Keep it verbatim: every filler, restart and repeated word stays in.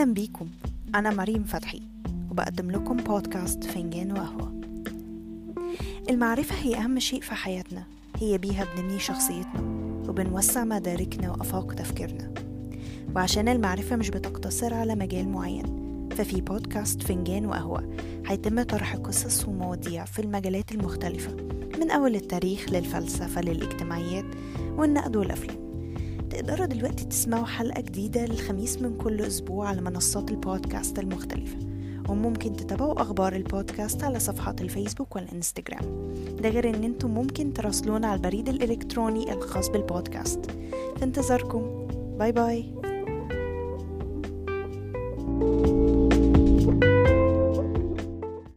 أهلا بيكم، أنا مريم فتحي وبقدم لكم بودكاست فنجان وقهوة. المعرفة هي أهم شيء في حياتنا، هي بيها بنبني شخصيتنا وبنوسع مداركنا وأفاق تفكيرنا، وعشان المعرفة مش بتقتصر على مجال معين، ففي بودكاست فنجان وقهوة هيتم طرح قصص ومواضيع في المجالات المختلفة، من أول التاريخ للفلسفة للاجتماعيات والنقد والأفلام. تقدروا دلوقتي تسمعوا حلقة جديدة الخميس من كل أسبوع على منصات البودكاست المختلفة، وممكن تتابعوا أخبار البودكاست على صفحات الفيسبوك والإنستجرام. ده غير أن أنتم ممكن تراسلونا على البريد الإلكتروني الخاص بالبودكاست. في انتظاركم، باي باي.